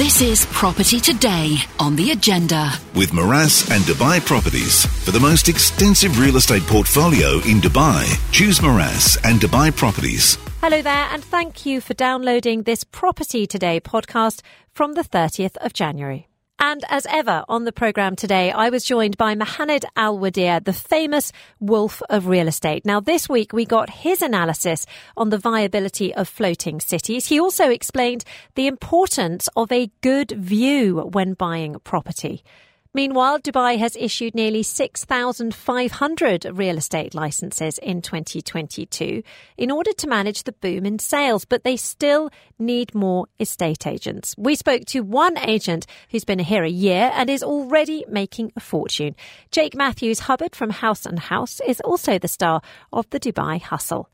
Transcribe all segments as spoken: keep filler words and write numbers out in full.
This is Property Today on the agenda. With Meraas and Dubai Properties. For the most extensive real estate portfolio in Dubai, choose Meraas and Dubai Properties. Hello there, and thank you for downloading this Property Today podcast from the thirtieth of January. And as ever on the programme today, I was joined by Mohanad Al-Wadir, the famous wolf of real estate. Now, this week we got his analysis on the viability of floating cities. He also explained the importance of a good view when buying property. Meanwhile, Dubai has issued nearly six thousand five hundred real estate licenses in twenty twenty-two in order to manage the boom in sales, but they still need more estate agents. We spoke to one agent who's been here a year and is already making a fortune. Jake Matthews Hubbard from House and House is also the star of the Dubai Hustle.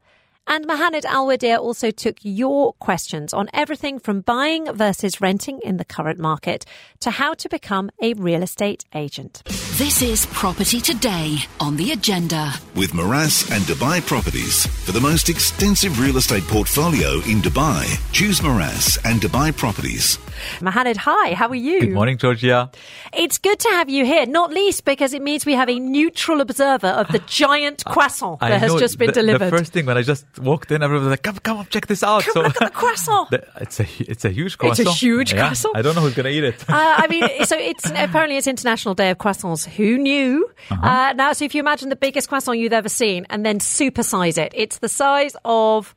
And Mohanad Al-Wadir also took your questions on everything from buying versus renting in the current market to how to become a real estate agent. This is Property Today on the agenda. With Meraas and Dubai Properties. For the most extensive real estate portfolio in Dubai, choose Meraas and Dubai Properties. Mohanad, hi, how are you? Good morning, Georgia. It's good to have you here, not least because it means we have a neutral observer of the giant croissant I, I that has know, just been the, delivered. The first thing when I just walked in, everyone was like, come, come, check this out. Come so, look at the croissant. The, it's, a, it's a huge croissant. It's a huge yeah, croissant. I don't know who's going to eat it. uh, I mean, so it's apparently it's International Day of Croissants. Who knew? Uh-huh. Uh, now, so if you imagine the biggest croissant you've ever seen and then supersize it, it's the size of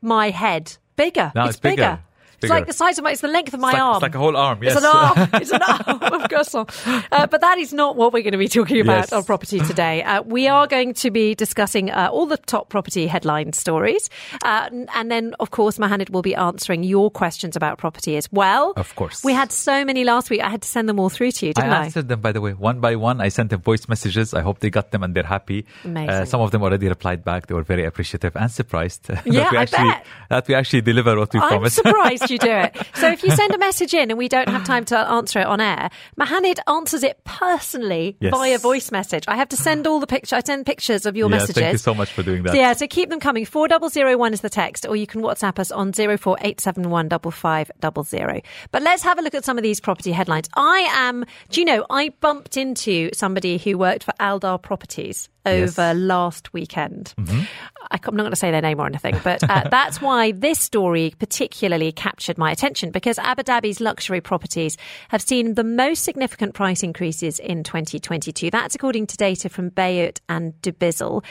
my head. Bigger. No, it's, it's bigger. bigger. Bigger. It's like the size of my, it's the length of my it's like, arm. It's like a whole arm, yes. It's an arm. It's an arm of croissant. Uh, but that is not what we're going to be talking about yes. on Property Today. Uh, we are going to be discussing uh, all the top property headline stories. Uh, and then, of course, Mohanad will be answering your questions about property as well. Of course. We had so many last week. I had to send them all through to you, didn't I? I answered them, by the way, one by one. I sent them voice messages. I hope they got them and they're happy. Amazing. Uh, some of them already replied back. They were very appreciative and surprised yeah, that, we actually, I bet. that we actually deliver what we I'm promised. I'm surprised. You do it. So if you send a message in and we don't have time to answer it on air, Mohanad answers it personally yes. via voice message. I have to send all the pictures. I send pictures of your yeah, messages. Thank you so much for doing that. So yeah, so keep them coming. four thousand one is the text, or you can WhatsApp us on zero four eight seven one five five zero zero. But let's have a look at some of these property headlines. I am, do you know, I bumped into somebody who worked for Aldar Properties over yes. last weekend. Mm-hmm. I, I'm not going to say their name or anything, but uh, that's why this story particularly captured my attention, because Abu Dhabi's luxury properties have seen the most significant price increases in twenty twenty-two. That's according to data from Bayut and Dubizzle.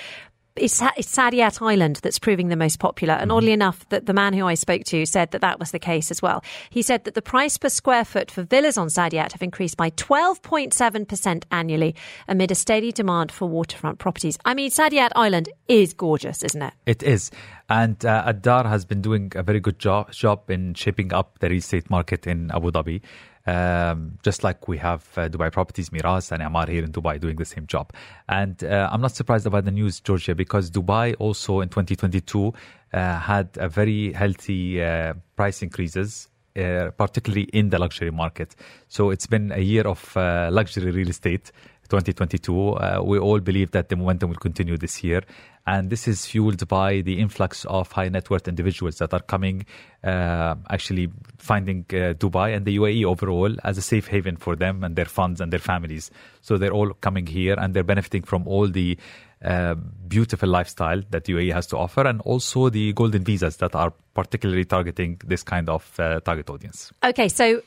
It's, it's Saadiyat Island that's proving the most popular. And oddly enough, that the man who I spoke to said that that was the case as well. He said that the price per square foot for villas on Saadiyat have increased by twelve point seven percent annually amid a steady demand for waterfront properties. I mean, Saadiyat Island is gorgeous, isn't it? It is. And uh, Aldar has been doing a very good job, job in shaping up the real estate market in Abu Dhabi. Um, just like we have uh, Dubai Properties, Meraas and Amar here in Dubai doing the same job. And uh, I'm not surprised about the news, Georgia, because Dubai also in twenty twenty-two uh, had a very healthy uh, price increases, uh, particularly in the luxury market. So it's been a year of uh, luxury real estate, twenty twenty-two. Uh, we all believe that the momentum will continue this year. And this is fueled by the influx of high net worth individuals that are coming, uh, actually finding uh, Dubai and the U A E overall as a safe haven for them and their funds and their families. So they're all coming here and they're benefiting from all the uh, beautiful lifestyle that the U A E has to offer, and also the golden visas that are particularly targeting this kind of uh, target audience. Okay, so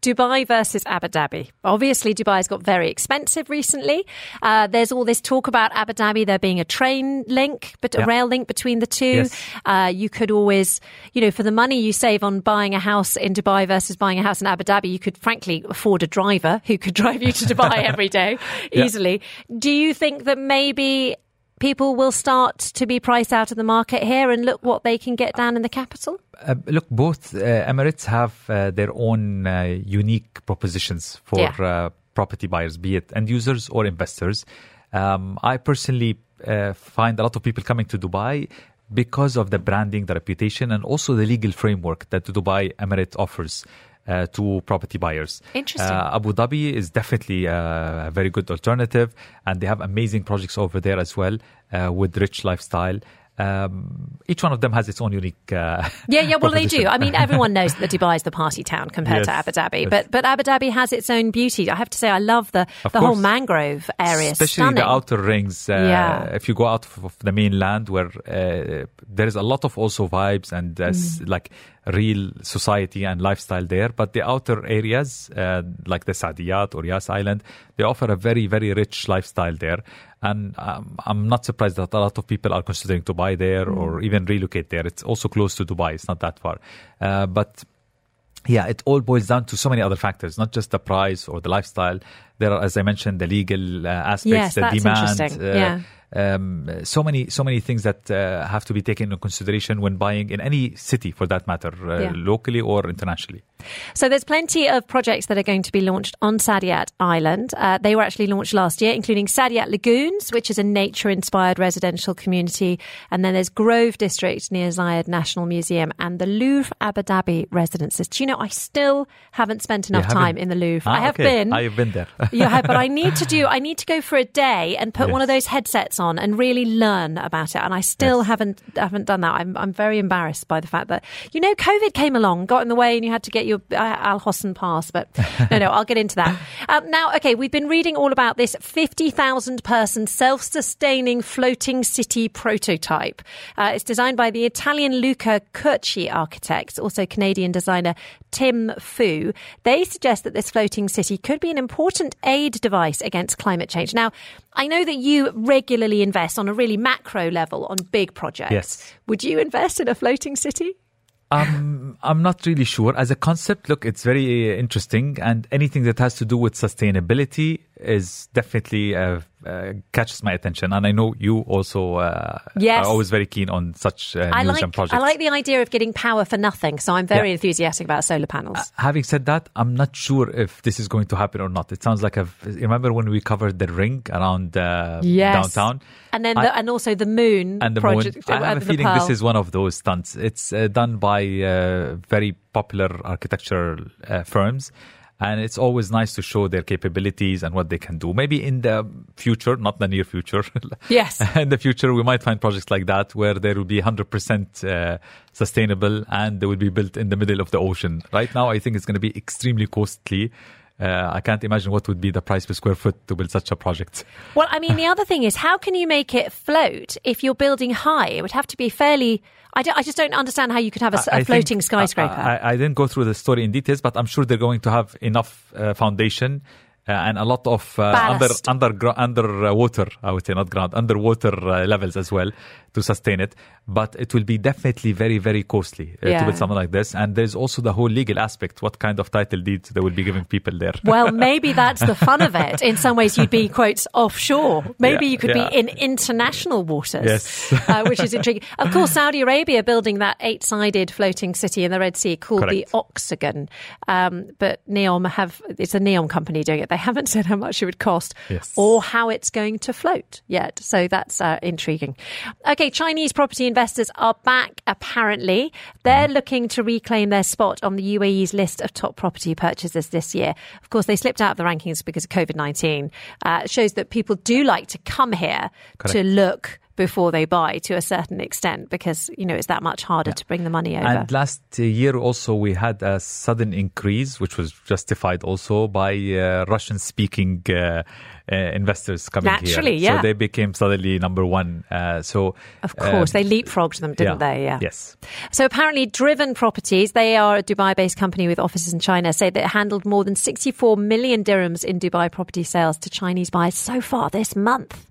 Dubai versus Abu Dhabi. Obviously, Dubai's got very expensive recently. Uh, there's all this talk about Abu Dhabi there being a train link, but a yeah. rail link between the two. Yes. Uh, you could always, you know, for the money you save on buying a house in Dubai versus buying a house in Abu Dhabi, you could frankly afford a driver who could drive you to Dubai every day easily. Yeah. Do you think that maybe people will start to be priced out of the market here and look what they can get down in the capital? Uh, look, both uh, Emirates have uh, their own uh, unique propositions for yeah. uh, property buyers, be it end users or investors. Um, I personally uh, find a lot of people coming to Dubai because of the branding, the reputation, and also the legal framework that the Dubai Emirate offers Uh, to property buyers. Interesting. Uh, Abu Dhabi is definitely uh, a very good alternative, and they have amazing projects over there as well uh, with rich lifestyle. Um, each one of them has its own unique uh, yeah, yeah, well, they do. I mean, everyone knows that Dubai is the party town compared yes, to Abu Dhabi. Yes. But but Abu Dhabi has its own beauty. I have to say, I love the, the whole mangrove area. Especially stunning. The outer rings. Uh, yeah. If you go out of the mainland where uh, there is a lot of also vibes and uh, mm. like real society and lifestyle there. But the outer areas, uh, like the Saadiyat or Yas Island, they offer a very, very rich lifestyle there. And um, I'm not surprised that a lot of people are considering to buy there mm. or even relocate there. It's also close to Dubai. It's not that far. Uh, but yeah, it all boils down to so many other factors, not just the price or the lifestyle. There are, as I mentioned, the legal uh, aspects, yes, the that's demand. Interesting. Uh, yeah. Um, so many, so many things that uh, have to be taken into consideration when buying in any city, for that matter, uh, yeah. locally or internationally. So there's plenty of projects that are going to be launched on Saadiyat Island. Uh, they were actually launched last year, including Saadiyat Lagoons, which is a nature-inspired residential community, and then there's Grove District near Zayed National Museum and the Louvre Abu Dhabi Residences. Do you know, I still haven't spent enough time in the Louvre. Ah, I have okay. been. I have been there. yeah, but I need to do. I need to go for a day and put yes. one of those headsets on and really learn about it, and I still yes. haven't haven't done that. I'm I'm very embarrassed by the fact that, you know, COVID came along, got in the way, and you had to get your uh, Al Hosn pass. But no, no, I'll get into that um, now. Okay, we've been reading all about this fifty thousand person self-sustaining floating city prototype. Uh, it's designed by the Italian Luca Curci Architects, also Canadian designer Tim Fu. They suggest that this floating city could be an important aid device against climate change. Now, I know that you regularly invest on a really macro level on big projects. Yes. Would you invest in a floating city? Um, I'm not really sure. As a concept, look, it's very interesting, and anything that has to do with sustainability is definitely uh, uh, catches my attention. And I know you also uh, yes. are always very keen on such uh, I like, projects. I like the idea of getting power for nothing, so I'm very yeah. enthusiastic about solar panels. Uh, having said that, I'm not sure if this is going to happen or not. It sounds like I've... Remember when we covered the ring around uh, yes. downtown? And then, I, the, and also the moon and the project. Moon. I have a feeling this is one of those stunts. It's uh, done by by uh, very popular architectural uh, firms, and it's always nice to show their capabilities and what they can do. Maybe in the future, not the near future. Yes. In the future, we might find projects like that where there will be one hundred percent uh, sustainable, and they will be built in the middle of the ocean. Right now, I think it's going to be extremely costly. Uh, I can't imagine what would be the price per square foot to build such a project. Well, I mean, the other thing is, how can you make it float if you're building high? It would have to be fairly... I, don't, I just don't understand how you could have a, a floating think, skyscraper. I, I, I didn't go through the story in details, but I'm sure they're going to have enough uh, foundation uh, and a lot of uh, under, under, gro- under uh, water, I would say, not ground, underwater uh, levels as well to sustain it. But it will be definitely very, very costly uh, yeah. to build something like this. And there's also the whole legal aspect. What kind of title deeds they will be giving people there? Well, maybe that's the fun of it. In some ways, you'd be, quotes, offshore. Maybe yeah, you could yeah. be in international waters, yes. uh, which is intriguing. Of course, Saudi Arabia building that eight-sided floating city in the Red Sea called Correct. the Oxagon. Um, but Neom have, it's a Neom company doing it. They haven't said how much it would cost yes. or how it's going to float yet. So that's uh, intriguing. Okay, Chinese property investment. Investors are back, apparently. They're looking to reclaim their spot on the U A E's list of top property purchases this year. Of course, they slipped out of the rankings because of COVID nineteen. Uh, it shows that people do like to come here Correct. to look before they buy to a certain extent, because, you know, it's that much harder yeah. to bring the money over. And last year also, we had a sudden increase, which was justified also by uh, Russian-speaking uh, uh, investors coming Naturally, here. Yeah. So they became suddenly number one. Uh, so Of course, um, they leapfrogged them, didn't yeah, they? Yeah. Yes. So apparently Driven Properties, they are a Dubai-based company with offices in China, say that it handled more than sixty-four million dirhams in Dubai property sales to Chinese buyers so far this month.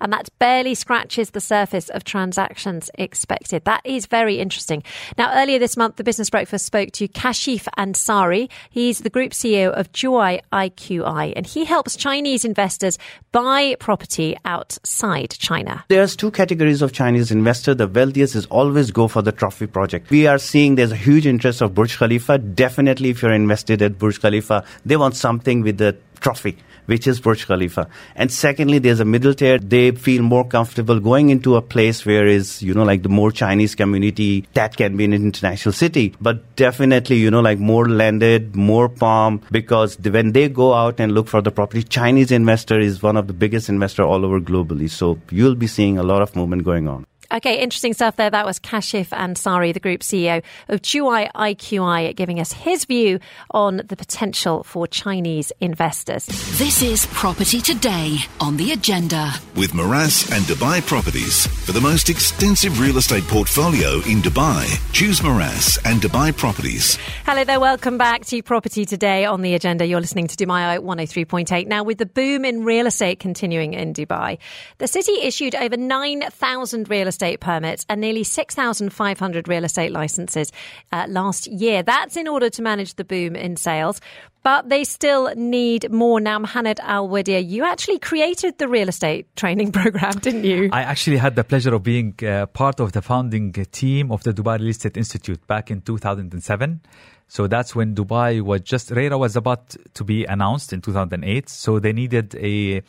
And that barely scratches the surface of transactions expected. That is very interesting. Now, earlier this month, the Business Breakfast spoke to Kashif Ansari. He's the group C E O of Joy I Q I, and he helps Chinese investors buy property outside China. There's two categories of Chinese investors. The wealthiest is always go for the trophy project. We are seeing there's a huge interest of Burj Khalifa. Definitely, if you're invested at Burj Khalifa, they want something with the trophy, which is Burj Khalifa. And secondly, there's a middle tier. They feel more comfortable going into a place where is, you know, like the more Chinese community that can be an international city. But definitely, you know, like more landed, more palm, because when they go out and look for the property, Chinese investor is one of the biggest investor all over globally. So you'll be seeing a lot of movement going on. Okay, interesting stuff there. That was Kashif Ansari, the Group C E O of Dubai I Q I, giving us his view on the potential for Chinese investors. This is Property Today on The Agenda. With Meraas and Dubai Properties. For the most extensive real estate portfolio in Dubai, choose Meraas and Dubai Properties. Hello there, welcome back to Property Today on The Agenda. You're listening to Dubai one oh three point eight. Now, with the boom in real estate continuing in Dubai, the city issued over nine thousand real estate permits and nearly six thousand five hundred real estate licenses uh, last year. That's in order to manage the boom in sales. But they still need more. Now, Mohanad Al-Wadir, you actually created the real estate training program, didn't you? I actually had the pleasure of being uh, part of the founding team of the Dubai Real Estate Institute back in two thousand seven. So that's when Dubai was just, RERA was about to be announced in two thousand eight. So they needed a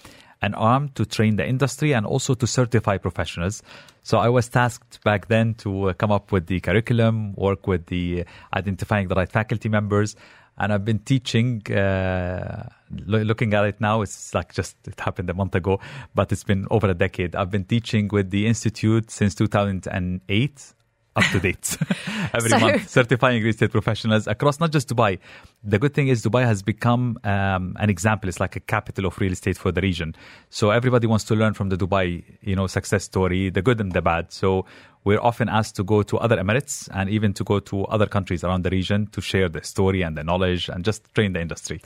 an arm to train the industry and also to certify professionals. So I was tasked back then to come up with the curriculum, work with the identifying the right faculty members. And I've been teaching, uh, lo- looking at it now, it's like just, it happened a month ago, but it's been over a decade. I've been teaching with the Institute since two thousand eight, up to date, every so, month, certifying real estate professionals across not just Dubai. The good thing is Dubai has become um, an example. It's like a capital of real estate for the region. So everybody wants to learn from the Dubai, you know, success story, the good and the bad. So we're often asked to go to other Emirates and even to go to other countries around the region to share the story and the knowledge and just train the industry.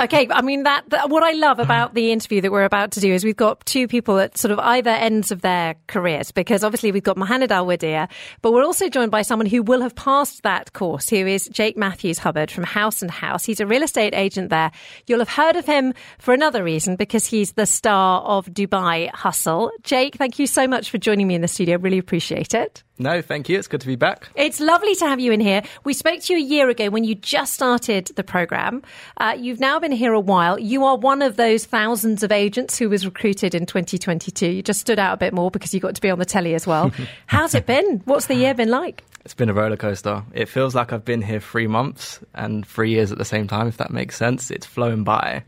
Okay, I mean, that, that what I love about the interview that we're about to do is we've got two people at sort of either ends of their careers, because obviously we've got Mohanad Al-Wadir, but we're also joined by someone who will have passed that course, who is Jake Matthews Hubbard from House and House. He's a real estate agent there. You'll have heard of him for another reason, because he's the star of Dubai Hustle. Jake, thank you so much for joining me in the studio. Really appreciate it. It. No, thank you. It's good to be back. It's lovely to have you in here. We spoke to you a year ago when you just started the programme. Uh, you've now been here a while. You are one of those thousands of agents who was recruited in twenty twenty-two. You just stood out a bit more because you got to be on the telly as well. How's it been? What's the year been like? It's been a roller coaster. It feels like I've been here three months and three years at the same time, if that makes sense. It's flown by.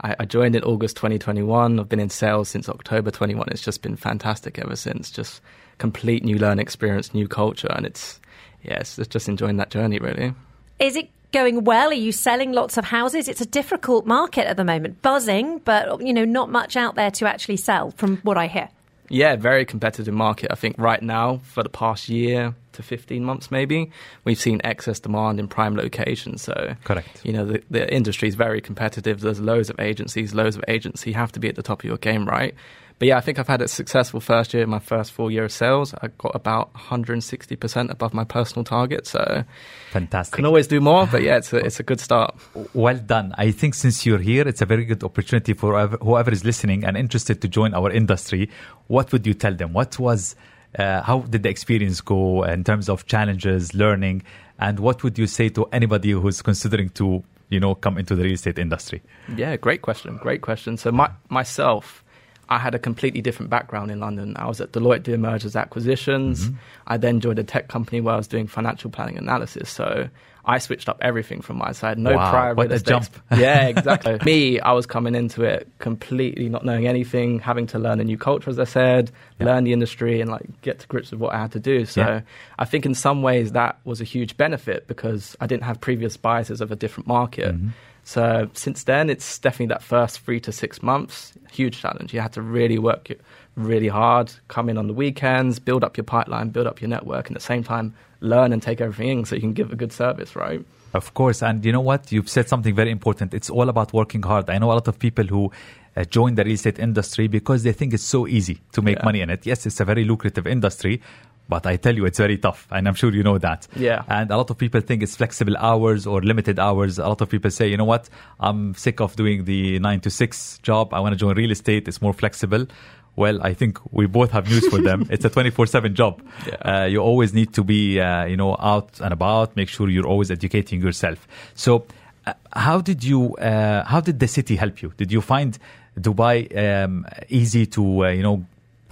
I joined in August twenty twenty-one. I've been in sales since October twenty-one. It's just been fantastic ever since. Just complete new learning experience, new culture. And it's, yes, yeah, it's just enjoying that journey, really. Is it going well? Are you selling lots of houses? It's a difficult market at the moment. Buzzing, but, you know, not much out there to actually sell from what I hear. Yeah, very competitive market. I think right now, for the past year to fifteen months maybe, we've seen excess demand in prime locations. So, correct. You know, the, the industry is very competitive. There's loads of agencies, loads of agents. You have to be at the top of your game, right? But yeah, I think I've had a successful first year. My first full year of sales, I got about one hundred sixty percent above my personal target. So fantastic. Can always do more, but yeah, it's a, it's a good start. Well done. I think since you're here, it's a very good opportunity for whoever is listening and interested to join our industry. What would you tell them? What was, uh, how did the experience go in terms of challenges, learning? And what would you say to anybody who's considering to, you know, come into the real estate industry? Yeah, great question. Great question. So my, myself... I had a completely different background in London. I was at Deloitte doing mergers acquisitions. Mm-hmm. I then joined a tech company where I was doing financial planning analysis. So I switched up everything from my side. No wow, prior real estate. Jump. Yeah, exactly. Me, I was coming into it completely not knowing anything, having to learn a new culture, as I said, yeah. learn the industry and like get to grips with what I had to do. So yeah. I think in some ways that was a huge benefit because I didn't have previous biases of a different market. Mm-hmm. So since then, it's definitely that first three to six months, huge challenge. You had to really work really hard, come in on the weekends, build up your pipeline, build up your network, and at the same time, learn and take everything in so you can give a good service, right? Of course. And you know what? You've said something very important. It's all about working hard. I know a lot of people who uh, join the real estate industry because they think it's so easy to make yeah. money in it. Yes, it's a very lucrative industry. But I tell you, it's very tough. And I'm sure you know that. Yeah. And a lot of people think it's flexible hours or limited hours. A lot of people say, you know what? I'm sick of doing the nine to six job. I want to join real estate. It's more flexible. Well, I think we both have news for them. It's a twenty-four seven job. Yeah. Uh, you always need to be, uh, you know, out and about. Make sure you're always educating yourself. So uh, how did you, uh, how did the city help you? Did you find Dubai um, easy to, uh, you know,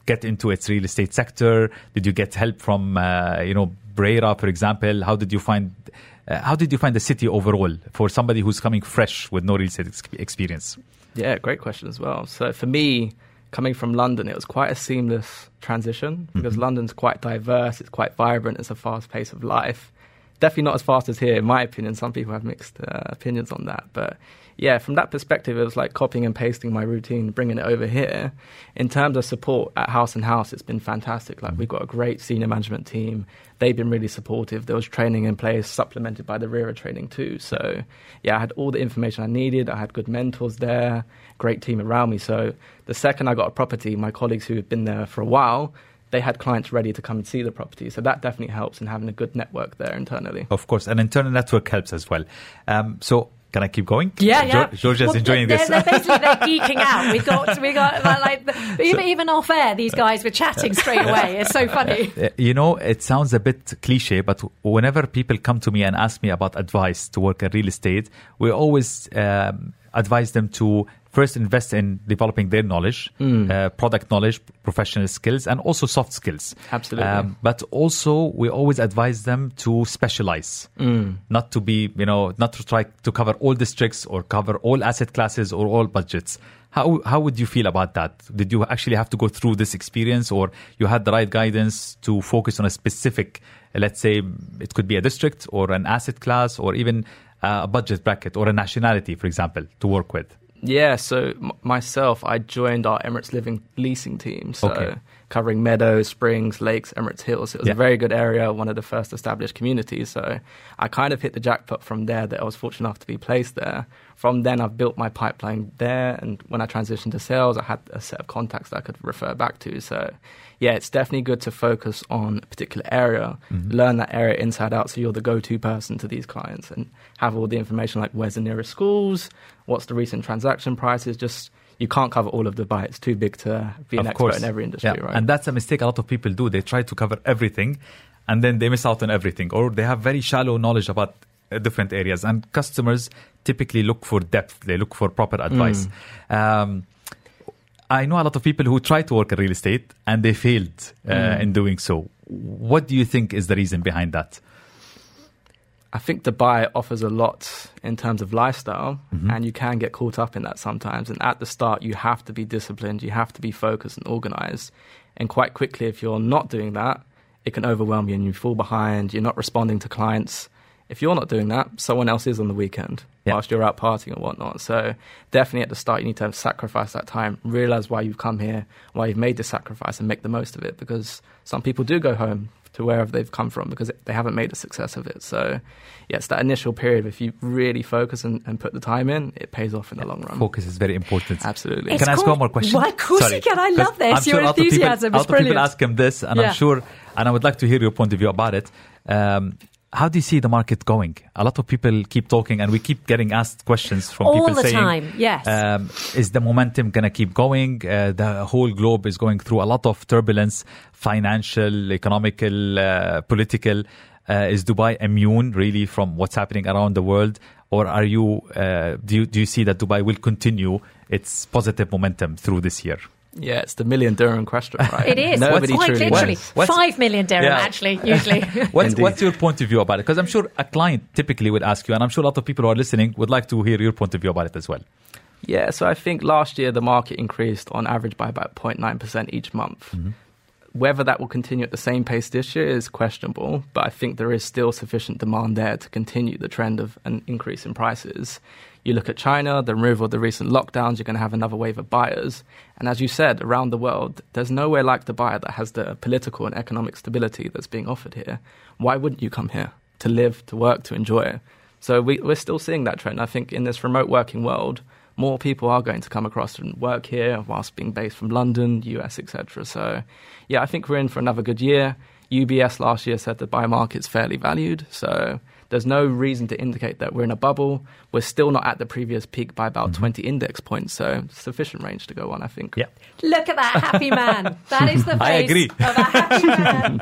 get into its real estate sector? Did you get help from, uh, you know, RERA, for example? How did you find, uh, how did you find the city overall for somebody who's coming fresh with no real estate ex- experience? Yeah, great question as well. So for me, coming from London, it was quite a seamless transition because mm-hmm. London's quite diverse, it's quite vibrant, it's a fast pace of life. Definitely not as fast as here, in my opinion. Some people have mixed uh, opinions on that. But yeah, from that perspective, it was like copying and pasting my routine, bringing it over here. In terms of support at House and House, it's been fantastic. Like, we've got a great senior management team. They've been really supportive. There was training in place, supplemented by the RERA training too. So yeah, I had all the information I needed. I had good mentors there, great team around me. So the second I got a property, my colleagues who had been there for a while, they had clients ready to come and see the property. So that definitely helps in having a good network there internally. Of course, an internal network helps as well. Um, so can I keep going? Yeah, yeah. Georgia's well, enjoying they're, this. They're basically they're geeking out. We got, we got like even, so, even off air, these guys were chatting straight away. It's so funny. You know, it sounds a bit cliche, but whenever people come to me and ask me about advice to work in real estate, we always um, advise them to first invest in developing their knowledge, mm. uh, product knowledge, professional skills, and also soft skills. Absolutely. Um, but also, we always advise them to specialize, mm. not to be, you know, not to try to cover all districts or cover all asset classes or all budgets. How how would you feel about that? Did you actually have to go through this experience, or you had the right guidance to focus on a specific, let's say, it could be a district or an asset class or even a budget bracket or a nationality, for example, to work with? Yeah, so m- myself, I joined our Emirates Living leasing team, so okay. covering Meadows, Springs, Lakes, Emirates Hills. It was yeah. a very good area, one of the first established communities. So I kind of hit the jackpot from there that I was fortunate enough to be placed there. From then, I've built my pipeline there, and when I transitioned to sales, I had a set of contacts that I could refer back to. So yeah, it's definitely good to focus on a particular area, mm-hmm. learn that area inside out so you're the go-to person to these clients and have all the information like where's the nearest schools, what's the recent transaction prices. Just you can't cover all of Dubai. It's too big to be an expert in every industry, yeah. right? And that's a mistake a lot of people do. They try to cover everything and then they miss out on everything, or they have very shallow knowledge about different areas. And customers typically look for depth. They look for proper advice. Mm. Um, I know a lot of people who try to work in real estate and they failed uh, mm. in doing so. What do you think is the reason behind that? I think Dubai offers a lot in terms of lifestyle, mm-hmm. and you can get caught up in that sometimes. And at the start, you have to be disciplined, you have to be focused and organized. And quite quickly, if you're not doing that, it can overwhelm you and you fall behind. You're not responding to clients. If you're not doing that, someone else is on the weekend yeah. whilst you're out partying and whatnot. So definitely at the start, you need to sacrifice that time, realize why you've come here, why you've made the sacrifice, and make the most of it, because some people do go home to wherever they've come from because they haven't made a success of it. So yeah, it's that initial period. If you really focus and, and put the time in, it pays off in the long run. Focus is very important. Absolutely. It's can called, I ask one more question? Well, of course you can. I love this. I'm your sure enthusiasm people, is brilliant. A lot of people ask him this, and yeah. I'm sure, and I would like to hear your point of view about it. Um, How do you see the market going? A lot of people keep talking and we keep getting asked questions from all people saying... all the time, yes. Um, is the momentum going to keep going? Uh, the whole globe is going through a lot of turbulence, financial, economical, uh, political. Uh, is Dubai immune really from what's happening around the world? Or are you, uh, do you, do you see that Dubai will continue its positive momentum through this year? Yeah, it's the million dirham question, right? It is. Nobody what's, truly quite literally. What's, Five million dirham, yeah. actually, usually. what's, what's your point of view about it? Because I'm sure a client typically would ask you, and I'm sure a lot of people who are listening would like to hear your point of view about it as well. Yeah, so I think last year the market increased on average by about zero point nine percent each month. Mm-hmm. Whether that will continue at the same pace this year is questionable, but I think there is still sufficient demand there to continue the trend of an increase in prices. You look at China, the removal of the recent lockdowns, you're going to have another wave of buyers. And as you said, around the world, there's nowhere like Dubai that has the political and economic stability that's being offered here. Why wouldn't you come here to live, to work, to enjoy it? So we, we're still seeing that trend. I think in this remote working world, more people are going to come across and work here whilst being based from London, U S, et cetera. So yeah, I think we're in for another good year. U B S last year said the buy market's fairly valued, so there's no reason to indicate that we're in a bubble. We're still not at the previous peak by about mm-hmm. twenty index points, so sufficient range to go on, I think. Yeah. Look at that happy man. That is the face I agree. Of a happy man.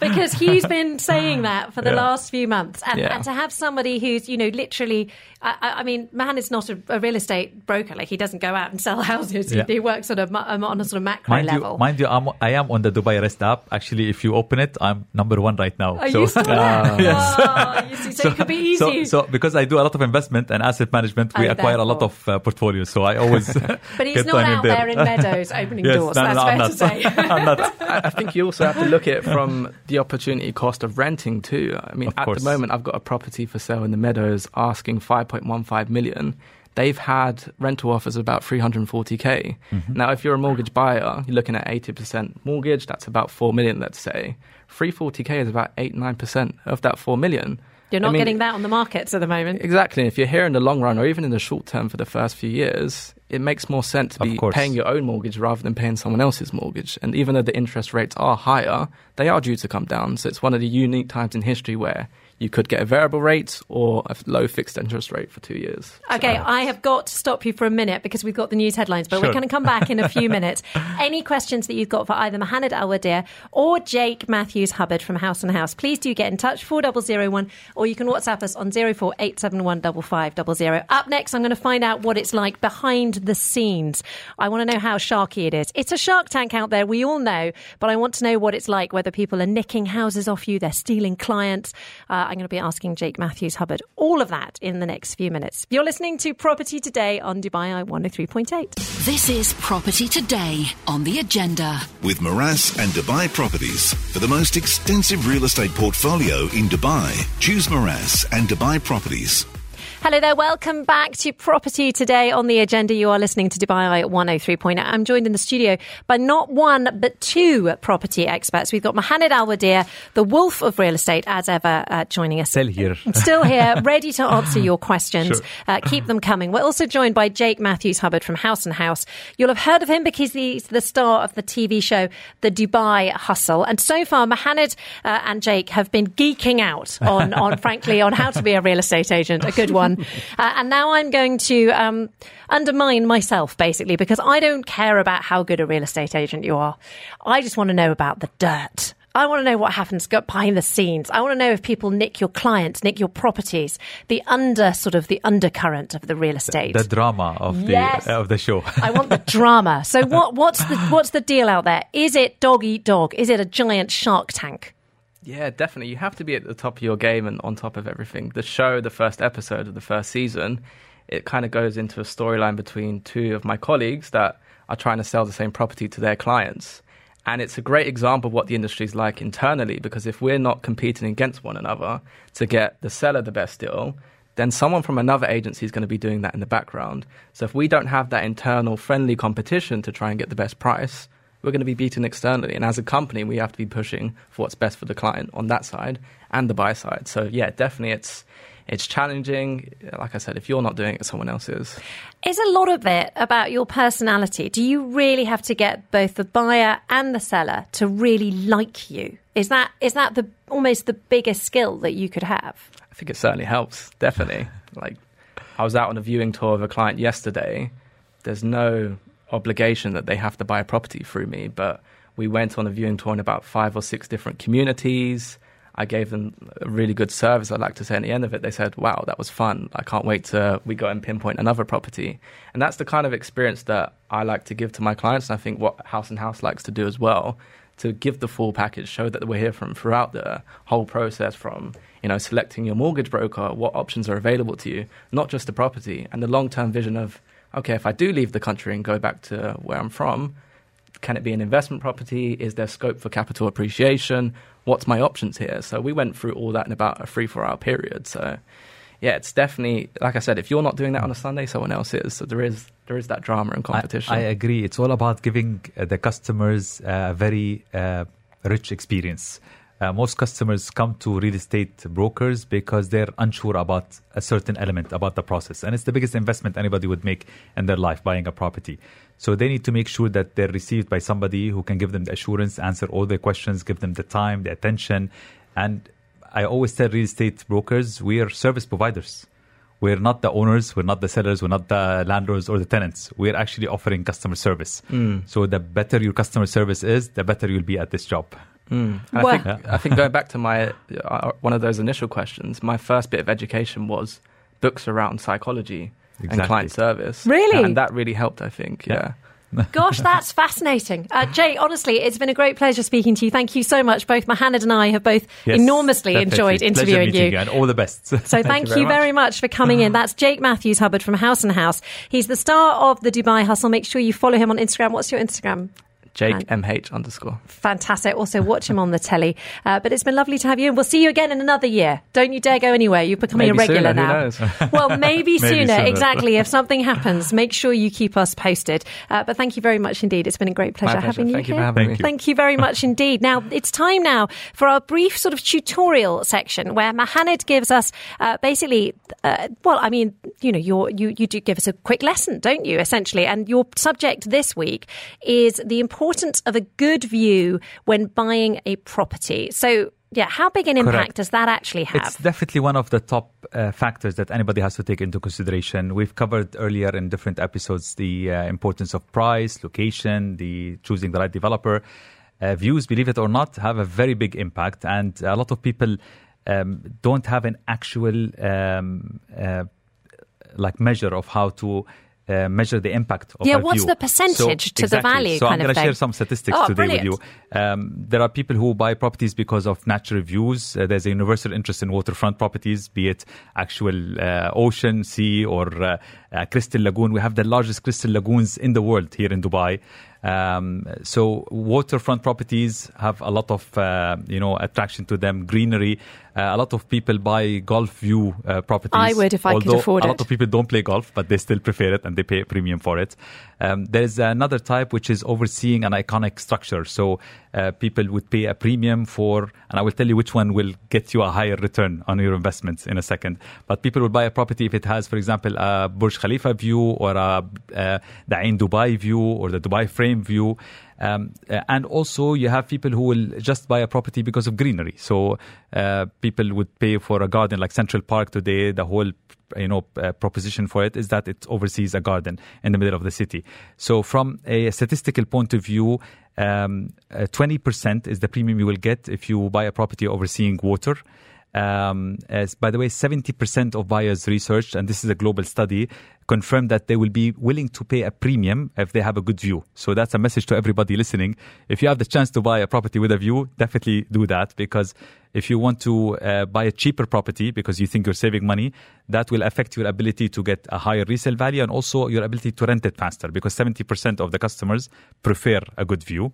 Because he's been saying that for the yeah. last few months. And, yeah. and to have somebody who's, you know, literally, I, I mean, Mohanad is not a, a real estate broker. Like, he doesn't go out and sell houses. Yeah. He, he works on a, on a sort of macro mind level. You, mind you, I'm, I am on the Dubai Rest app. Actually, if you open it, I'm number one right now. Are so. You still there? Uh, yes. Oh, you so, so it could be easy. So, so because I do a lot of investment and asset management, we acquire a lot of uh, portfolios. So I always. But he's not out there. there in Meadows opening yes, doors. No, that's no, fair to say. I'm not. I think you also have to look at it from the opportunity cost of renting too. I mean, of at course. the moment, I've got a property for sale in the Meadows asking five point one five million. They've had rental offers of about three hundred forty K. Mm-hmm. Now, if you're a mortgage buyer, you're looking at eighty percent mortgage. That's about four million, let's say. three hundred forty K is about eight, nine percent of that four million. You're not I mean, getting that on the markets at the moment. Exactly. If you're here in the long run or even in the short term for the first few years, it makes more sense to be paying your own mortgage rather than paying someone else's mortgage. And even though the interest rates are higher, they are due to come down. So it's one of the unique times in history where you could get a variable rate or a low fixed interest rate for two years. Okay, so I have got to stop you for a minute because we've got the news headlines, but sure. we're going to come back in a few minutes. Any questions that you've got for either Mohanad Al-Wadir or Jake Matthews Hubbard from House and House, please do get in touch, four thousand one, or you can WhatsApp us on zero four eight seven one five five zero zero. Up next, I'm going to find out what it's like behind the scenes. I want to know how sharky it is. It's a shark tank out there, we all know, but I want to know what it's like, whether people are nicking houses off you, they're stealing clients. Uh, I'm going to be asking Jake Matthews Hubbard all of that in the next few minutes. You're listening to Property Today on Dubai Eye one oh three point eight. This is Property Today on The Agenda. With Meraas and Dubai Properties. For the most extensive real estate portfolio in Dubai, choose Meraas and Dubai Properties. Hello there, welcome back to Property Today on The Agenda. You are listening to Dubai Eye at one oh three point eight. I'm joined in the studio by not one, but two property experts. We've got Mohanad Al-Wadir, the wolf of real estate, as ever, uh, joining us. Still here. Still here, ready to answer your questions. Sure. Uh, keep them coming. We're also joined by Jake Matthews Hubbard from House and House. You'll have heard of him because he's the star of the T V show, The Dubai Hustle. And so far, Mohanad uh, and Jake have been geeking out on, on, frankly, on how to be a real estate agent. A good one. Uh, and now I'm going to um, undermine myself, basically, because I don't care about how good a real estate agent you are. I just want to know about the dirt. I want to know what happens behind the scenes. I want to know if people nick your clients, nick your properties, the under sort of the undercurrent of the real estate. The, the drama of the yes. uh, of the show. I want the drama. So what what's the, what's the deal out there? Is it dog eat dog? Is it a giant shark tank? Yeah, definitely. You have to be at the top of your game and on top of everything. The show, the first episode of the first season, it kind of goes into a storyline between two of my colleagues that are trying to sell the same property to their clients. And it's a great example of what the industry is like internally, because if we're not competing against one another to get the seller the best deal, then someone from another agency is going to be doing that in the background. So if we don't have that internal friendly competition to try and get the best price, we're going to be beaten externally. And as a company, we have to be pushing for what's best for the client on that side and the buy side. So, yeah, definitely it's it's challenging. Like I said, if you're not doing it, someone else is. Is a lot of it about your personality? Do you really have to get both the buyer and the seller to really like you? Is that is that the almost the biggest skill that you could have? I think it certainly helps, definitely. Like, I was out on a viewing tour of a client yesterday. There's no obligation that they have to buy a property through me, but we went on a viewing tour in about five or six different communities. I gave them a really good service, I'd like to say. At the end of it, they said, wow, that was fun, I can't wait to we go and pinpoint another property. And that's the kind of experience that I like to give to my clients, and I think what House and House likes to do as well, to give the full package, show that we're here from throughout the whole process, from you know selecting your mortgage broker, what options are available to you, not just the property, and the long-term vision of, okay, if I do leave the country and go back to where I'm from, can it be an investment property? Is there scope for capital appreciation? What's my options here? So we went through all that in about a three, four hour period. So yeah, it's definitely, like I said, if you're not doing that on a Sunday, someone else is. So there is there is that drama and competition. I, I agree. It's all about giving the customers a very uh, rich experience. Uh, most customers come to real estate brokers because they're unsure about a certain element about the process. And it's the biggest investment anybody would make in their life, buying a property. So they need to make sure that they're received by somebody who can give them the assurance, answer all their questions, give them the time, the attention. And I always tell real estate brokers, we are service providers. We're not the owners, we're not the sellers, we're not the landlords or the tenants. We're actually offering customer service. Mm. So the better your customer service is, the better you'll be at this job. Mm. Well, I, think, yeah. I think going back to my uh, one of those initial questions, my first bit of education was books around psychology exactly. and client service. Really? And that really helped, I think, yeah. yeah. Gosh, that's fascinating. Uh, Jay, honestly, it's been a great pleasure speaking to you. Thank you so much. Both Mohanad and I have both yes, enormously perfect. enjoyed interviewing you. you. And all the best. So thank, thank you, very, you much. very much for coming in. That's Jake Matthews Hubbard from House and House. He's the star of the Dubai Hustle. Make sure you follow him on Instagram. What's your Instagram? Jake and M H underscore. Fantastic. Also, watch him on the telly. Uh, but it's been lovely to have you. And we'll see you again in another year. Don't you dare go anywhere. You're becoming maybe a regular sooner, now. Who knows? Well, maybe, maybe sooner. sooner. Exactly. If something happens, make sure you keep us posted. Uh, but thank you very much indeed. It's been a great pleasure, pleasure. having thank you, you here. Thank you for having thank me. You. Thank you very much indeed. Now, it's time now for our brief sort of tutorial section where Mohanad gives us uh, basically, uh, well, I mean, you know, you're, you, you do give us a quick lesson, don't you, essentially? And your subject this week is the importance importance of a good view when buying a property. So, yeah, how big an impact Correct. does that actually have? It's definitely one of the top uh, factors that anybody has to take into consideration. We've covered earlier in different episodes the uh, importance of price, location, the choosing the right developer. Uh, views, believe it or not, have a very big impact, and a lot of people um, don't have an actual um, uh, like measure of how to Uh, measure the impact of yeah, our what's view. the percentage so, to exactly. the value so kind I'm going to share some statistics oh, today brilliant. with you. Um, there are people who buy properties because of natural views. Uh, there's a universal interest in waterfront properties, be it actual uh, ocean, sea, or uh, uh, crystal lagoon. We have the largest crystal lagoons in the world here in Dubai. Um, so waterfront properties have a lot of uh, you know attraction to them, greenery. Uh, a lot of people buy golf view uh, properties. I would if I could afford it. A lot of people don't play golf, but they still prefer it and they pay a premium for it. Um, there is another type which is overseeing an iconic structure. So uh, people would pay a premium for, and I will tell you which one will get you a higher return on your investments in a second. But people will buy a property if it has, for example, a Burj Khalifa view or a uh, the Ain Dubai view or the Dubai frame view. Um, and also you have people who will just buy a property because of greenery. So uh, people would pay for a garden like Central Park today. The whole you know, uh, proposition for it is that it oversees a garden in the middle of the city. So from a statistical point of view, um, uh, twenty percent is the premium you will get if you buy a property overseeing water. Um, as, by the way, seventy percent of buyers researched, and this is a global study, confirmed that they will be willing to pay a premium if they have a good view. So that's a message to everybody listening. If you have the chance to buy a property with a view, definitely do that, because if you want to uh, buy a cheaper property because you think you're saving money, that will affect your ability to get a higher resale value and also your ability to rent it faster, because seventy percent of the customers prefer a good view.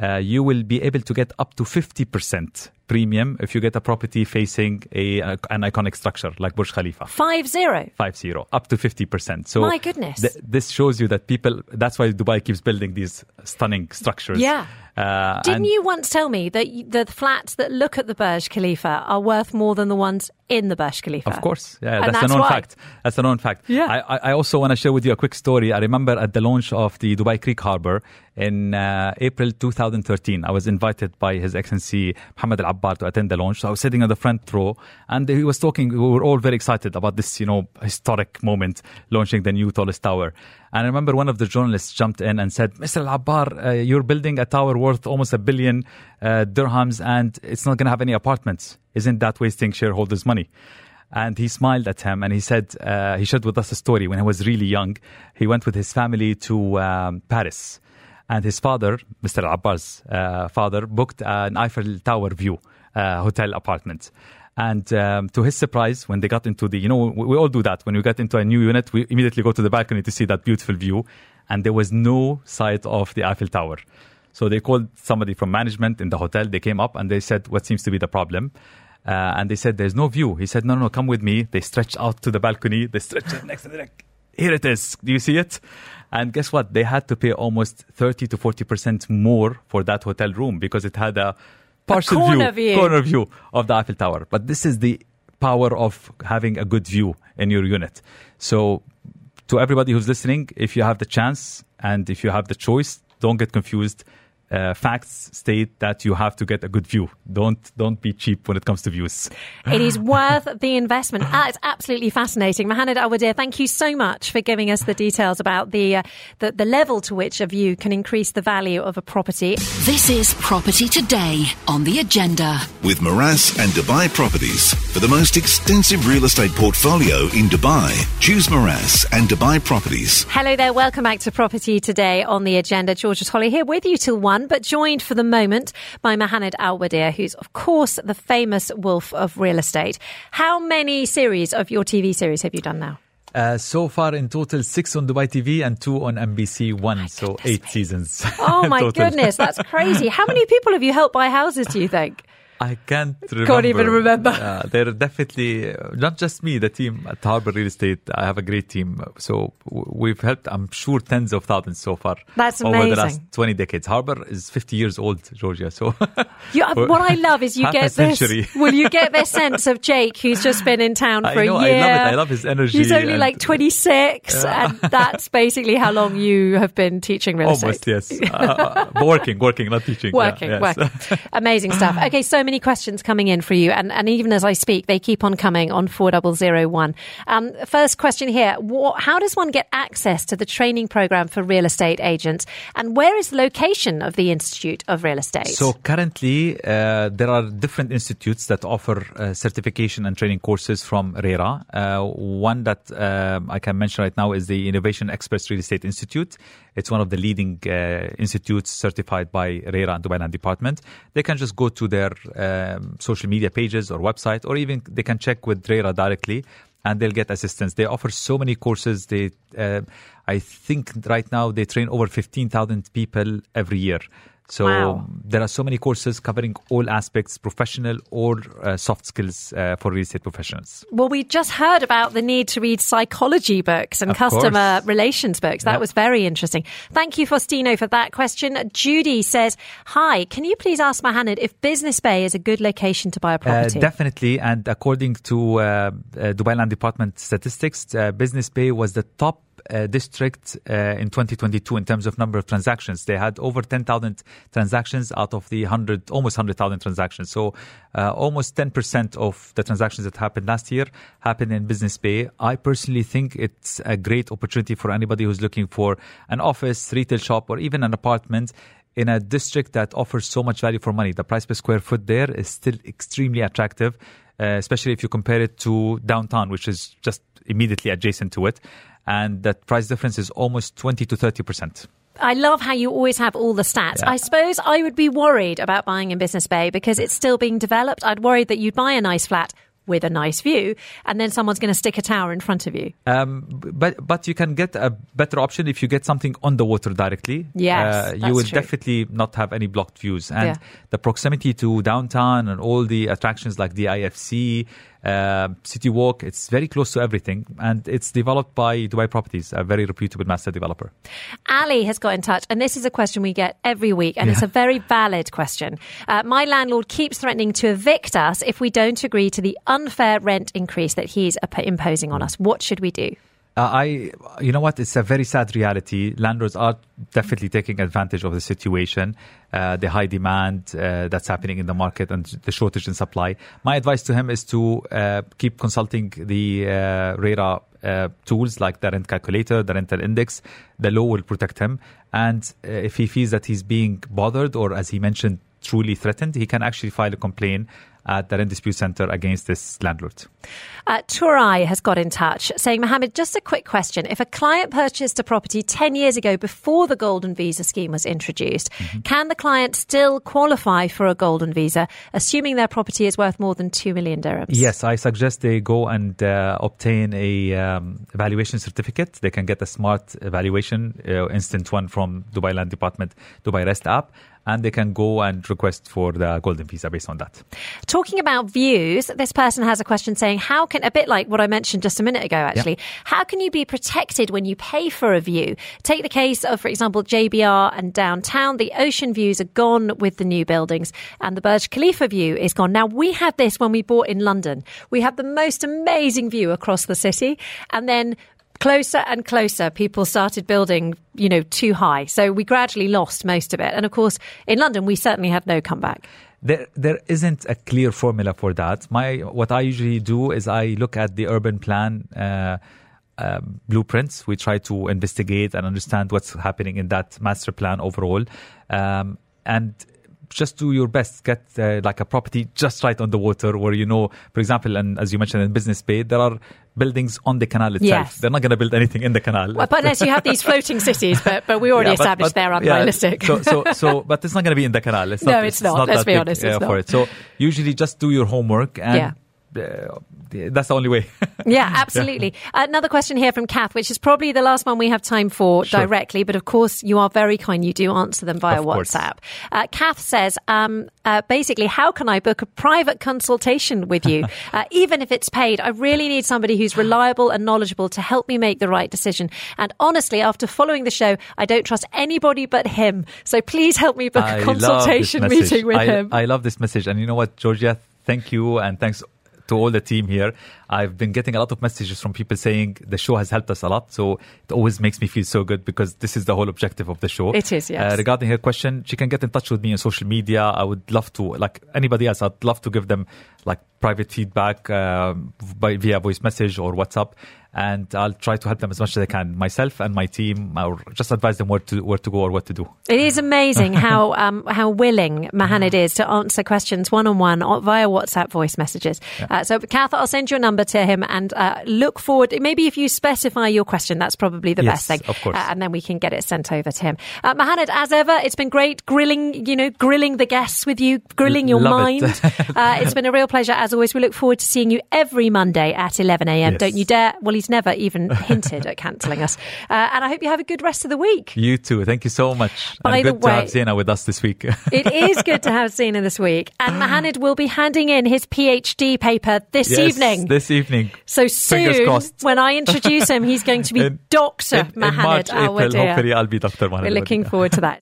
Uh, you will be able to get up to fifty percent premium if you get a property facing a, a an iconic structure like Burj Khalifa. Five zero. Five zero. Up to fifty percent. So my goodness. Th- this shows you that people, that's why Dubai keeps building these stunning structures. Yeah. Uh, Didn't and, you once tell me that the flats that look at the Burj Khalifa are worth more than the ones in the Burj Khalifa? Of course. Yeah, that's, that's a known why. fact. That's a known fact. Yeah. I, I also want to share with you a quick story. I remember at the launch of the Dubai Creek Harbour in uh, April twenty thirteen, I was invited by His Excellency Mohammed Al Abbar to attend the launch. So I was sitting in the front row and he was talking. We were all very excited about this, you know, historic moment, launching the new tallest tower. And I remember one of the journalists jumped in and said, Mister Al Abbar, uh, you're building a tower worth almost a billion uh, dirhams and it's not going to have any apartments. Isn't that wasting shareholders' money? And he smiled at him and he said, uh, he shared with us a story. When he was really young, he went with his family to um, Paris. And his father, Mister Al Abbar's uh, father, booked an Eiffel Tower view uh, hotel apartment. And um, to his surprise, when they got into the, you know, we, we all do that. When we get into a new unit, we immediately go to the balcony to see that beautiful view. And there was no sight of the Eiffel Tower. So they called somebody from management in the hotel. They came up and they said, what seems to be the problem? Uh, and they said, there's no view. He said, no, no, come with me. They stretched out to the balcony. They stretched it next to the neck. Here it is. Do you see it? And guess what? They had to pay almost thirty to forty percent more for that hotel room because it had a partial a corner view, view, corner view of the Eiffel Tower. But this is the power of having a good view in your unit. So to everybody who's listening, if you have the chance and if you have the choice, don't get confused. uh, facts state that you have to get a good view. Don't don't be cheap when it comes to views. It is worth the investment. Ah, it's absolutely fascinating. Mohanad Al-Wadir, thank you so much for giving us the details about the, uh, the, the level to which a view can increase the value of a property. This is Property Today on The Agenda. With Meraas and Dubai Properties. For the most extensive real estate portfolio in Dubai, choose Meraas and Dubai Properties. Hello there, welcome back to Property Today on The Agenda. Georgia Tolley here with you till one, but joined for the moment by Mohanad Al-Wadir, who's of course the famous wolf of real estate. How many series of your T V series have you done now? Uh, so far in total six on Dubai T V and two on M B C One, so eight me. seasons. Oh my goodness, that's crazy. How many people have you helped buy houses, do you think? I can't remember. Can't even remember. Uh, they're definitely uh, not just me, the team at Harbour Real Estate. I have a great team. So we've helped, I'm sure, tens of thousands so far. That's amazing. Over the last twenty decades. Harbour is fifty years old, Georgia. So you, what I love is you get this. Well, you get this sense of Jake, who's just been in town for I know, a year. I love it. I love his energy. He's only like twenty-six. Uh, and that's basically how long you have been teaching real almost, estate. Almost, yes. Uh, working, working, not teaching. Working, yeah, yes. working. Amazing stuff. Okay, so many questions coming in for you, and, and even as I speak they keep on coming on four double zero one. Um, first question here, what, how does one get access to the training program for real estate agents, and where is the location of the Institute of Real Estate? So currently uh, there are different institutes that offer uh, certification and training courses from RERA. Uh, one that uh, I can mention right now is the Innovation Experts Real Estate Institute. It's one of the leading uh, institutes certified by RERA and Dubai Land Department. They can just go to their Um, social media pages or website, or even they can check with RERA directly and they'll get assistance. They offer so many courses. They, uh, I think right now they train over fifteen thousand people every year. So wow. There are so many courses covering all aspects, professional or uh, soft skills uh, for real estate professionals. Well, we just heard about the need to read psychology books and of customer course. relations books. That yep. was very interesting. Thank you, Faustino, for that question. Judy says, hi, can you please ask Mohanad if Business Bay is a good location to buy a property? Uh, definitely. And according to uh, uh, Dubai Land Department statistics, uh, Business Bay was the top Uh, district uh, in twenty twenty-two in terms of number of transactions. They had over ten thousand transactions out of the one hundred, almost one hundred thousand transactions. So uh, almost ten percent of the transactions that happened last year happened in Business Bay. I personally think it's a great opportunity for anybody who's looking for an office, retail shop, or even an apartment in a district that offers so much value for money. The price per square foot there is still extremely attractive, uh, especially if you compare it to downtown, which is just immediately adjacent to it. And that price difference is almost twenty to thirty percent. I love how you always have all the stats. Yeah. I suppose I would be worried about buying in Business Bay because it's still being developed. I'd worry that you'd buy a nice flat with a nice view, and then someone's going to stick a tower in front of you. Um, but but you can get a better option if you get something on the water directly. Yes, uh, you will true. definitely not have any blocked views. And yeah. the proximity to downtown and all the attractions like the I F C, uh, City Walk, it's very close to everything. And it's developed by Dubai Properties, a very reputable master developer. Ali has got in touch, and this is a question we get every week, and yeah. it's a very valid question. Uh, my landlord keeps threatening to evict us if we don't agree to the unfair rent increase that he's imposing on us. What should we do? Uh, I, you know what? It's a very sad reality. Landlords are definitely taking advantage of the situation, uh, the high demand uh, that's happening in the market and the shortage in supply. My advice to him is to uh, keep consulting the uh, RERA uh, tools like the rent calculator, the rental index. The law will protect him. And uh, if he feels that he's being bothered or, as he mentioned, truly threatened, he can actually file a complaint at the Rent Dispute Centre against this landlord. Uh, Turai has got in touch saying, Mohammed, just a quick question. If a client purchased a property ten years ago before the Golden Visa scheme was introduced, mm-hmm. can the client still qualify for a Golden Visa, assuming their property is worth more than two million dirhams? Yes, I suggest they go and uh, obtain a um, valuation certificate. They can get a smart valuation, uh, instant one from Dubai Land Department, Dubai Rest app, and they can go and request for the Golden Visa based on that. Talking about views, this person has a question saying, how can, a bit like what I mentioned just a minute ago, actually, yeah. how can you be protected when you pay for a view? Take the case of, for example, J B R and downtown. The ocean views are gone with the new buildings and the Burj Khalifa view is gone. Now, we had this when we bought in London. We had the most amazing view across the city, and then closer and closer, people started building, you know, too high. So we gradually lost most of it. And of course, in London, we certainly had no comeback. There, there isn't a clear formula for that. My, what I usually do is I look at the urban plan uh, uh, blueprints. We try to investigate and understand what's happening in that master plan overall. Um, and just do your best. Get uh, like a property just right on the water where, you know, for example, and as you mentioned in Business Bay, there are buildings on the canal itself. Yes. They're not going to build anything in the canal. Well, but unless you have these floating cities, but, but we already yeah, but, established but, they're unrealistic. Yeah. So, so, so, but it's not going to be in the canal. It's no, not, it's, it's not. not Let's be big, honest. It's uh, not. For it. So usually just do your homework and... Yeah. Uh, that's the only way. Yeah, absolutely. Yeah. Another question here from Kath, which is probably the last one we have time for sure. directly. But of course, you are very kind. You do answer them via WhatsApp. Uh, Kath says, um, uh, basically, how can I book a private consultation with you? Uh, even if it's paid, I really need somebody who's reliable and knowledgeable to help me make the right decision. And honestly, after following the show, I don't trust anybody but him. So please help me book I a consultation meeting with I, him. I love this message. And you know what, Georgia, thank you. And thanks to all the team here. I've been getting a lot of messages from people saying the show has helped us a lot. So it always makes me feel so good because this is the whole objective of the show. It is, yes. Uh, regarding her question, she can get in touch with me on social media. I would love to, like anybody else, I'd love to give them like private feedback uh, by, via voice message or WhatsApp. And I'll try to help them as much as I can, myself and my team, or just advise them where to where to go or what to do. It is amazing how um, how willing Mohanad is to answer questions one-on-one via WhatsApp voice messages. Yeah. Uh, so, Kath, I'll send your number to him and uh, look forward. Maybe if you specify your question, that's probably the yes, best thing. Of course. Uh, and then we can get it sent over to him. Uh, Mohanad, as ever, it's been great grilling, you know, grilling the guests with you, grilling your Love mind. It. uh, it's been a real pleasure, as always. We look forward to seeing you every Monday at eleven a.m. Yes. Don't you dare. Well, he's never even hinted at cancelling us. Uh, and I hope you have a good rest of the week. You too. Thank you so much. By and the good way, to have Zina with us this week. It is good to have Zina this week. And Mohanad will be handing in his PhD paper this yes, evening. this evening. So soon, when I introduce him, he's going to be in, Doctor In, Mohanad in March, April, hopefully I'll be Doctor Mohanad. We're looking forward to that.